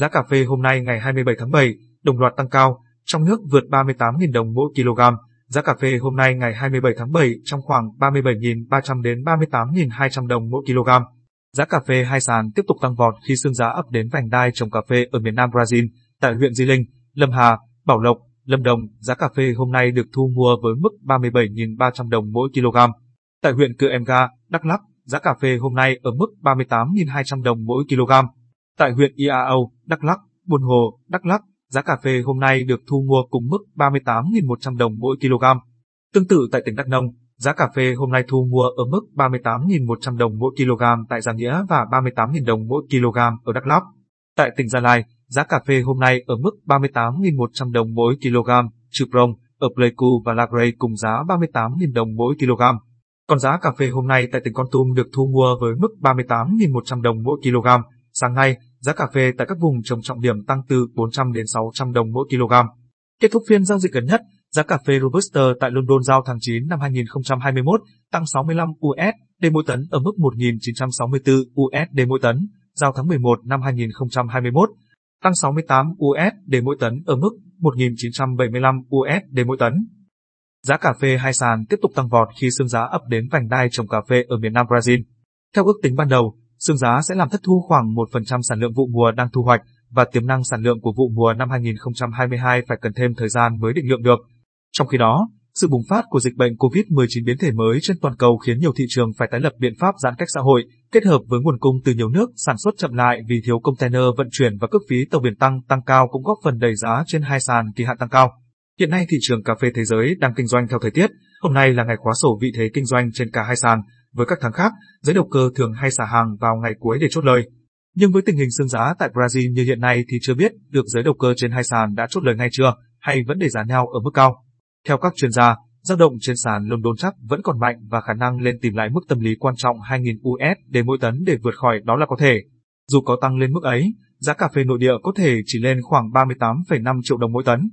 Giá cà phê hôm nay ngày 27 tháng 7 đồng loạt tăng cao, trong nước vượt 38.000 đồng mỗi kg. Giá cà phê hôm nay ngày 27 tháng 7 trong khoảng 37.300 đến 38.200 đồng mỗi kg. Giá cà phê hai sàn tiếp tục tăng vọt khi xương giá ập đến vành đai trồng cà phê ở miền Nam Brazil, tại huyện Di Linh, Lâm Hà, Bảo Lộc, Lâm Đồng. Giá cà phê hôm nay được thu mua với mức 37.300 đồng mỗi kg. Tại huyện Cư Em Ga, Đắk Lắk, giá cà phê hôm nay ở mức 38.200 đồng mỗi kg. Tại huyện Iao, Đắk Lắk, Buôn Hồ, Đắk Lắk, giá cà phê hôm nay được thu mua cùng mức 38.100 đồng mỗi kg. Tương tự tại tỉnh Đắk Nông, giá cà phê hôm nay thu mua ở mức 38.100 đồng mỗi kg tại Giang Nghĩa và 38.000 đồng mỗi kg ở Đắk Lắk. Tại tỉnh Gia Lai, giá cà phê hôm nay ở mức 38.100 đồng mỗi kg, Chư Prong, ở Pleiku và La Grey cùng giá 38.000 đồng mỗi kg. Còn giá cà phê hôm nay tại tỉnh Kon Tum được thu mua với mức 38.100 đồng mỗi kg. Sáng nay, giá cà phê tại các vùng trồng trọng điểm tăng từ 400 đến 600 đồng mỗi kg. Kết thúc phiên giao dịch gần nhất, giá cà phê Robusta tại London giao tháng 9 năm 2021 tăng 65 USD mỗi tấn ở mức 1.964 USD mỗi tấn, giao tháng 11 năm 2021 tăng 68 USD mỗi tấn ở mức 1.975 USD mỗi tấn. Giá cà phê hai sàn tiếp tục tăng vọt khi xương giá ập đến vành đai trồng cà phê ở miền Nam Brazil. Theo ước tính ban đầu, xương giá sẽ làm thất thu khoảng 1% sản lượng vụ mùa đang thu hoạch và tiềm năng sản lượng của vụ mùa năm 2022 phải cần thêm thời gian mới định lượng được. Trong khi đó, sự bùng phát của dịch bệnh COVID-19 biến thể mới trên toàn cầu khiến nhiều thị trường phải tái lập biện pháp giãn cách xã hội, kết hợp với nguồn cung từ nhiều nước sản xuất chậm lại vì thiếu container vận chuyển và cước phí tàu biển tăng cao cũng góp phần đẩy giá trên hai sàn kỳ hạn tăng cao. Hiện nay thị trường cà phê thế giới đang kinh doanh theo thời tiết, hôm nay là ngày khóa sổ vị thế kinh doanh trên cả hai sàn. Với các tháng khác, giới đầu cơ thường hay xả hàng vào ngày cuối để chốt lời. Nhưng với tình hình xương giá tại Brazil như hiện nay thì chưa biết được giới đầu cơ trên hai sàn đã chốt lời ngay chưa, hay vẫn để giá nhau ở mức cao. Theo các chuyên gia, dao động trên sàn London chắc vẫn còn mạnh và khả năng lên tìm lại mức tâm lý quan trọng 2.000 USD mỗi tấn để vượt khỏi đó là có thể. Dù có tăng lên mức ấy, giá cà phê nội địa có thể chỉ lên khoảng 38,5 triệu đồng mỗi tấn.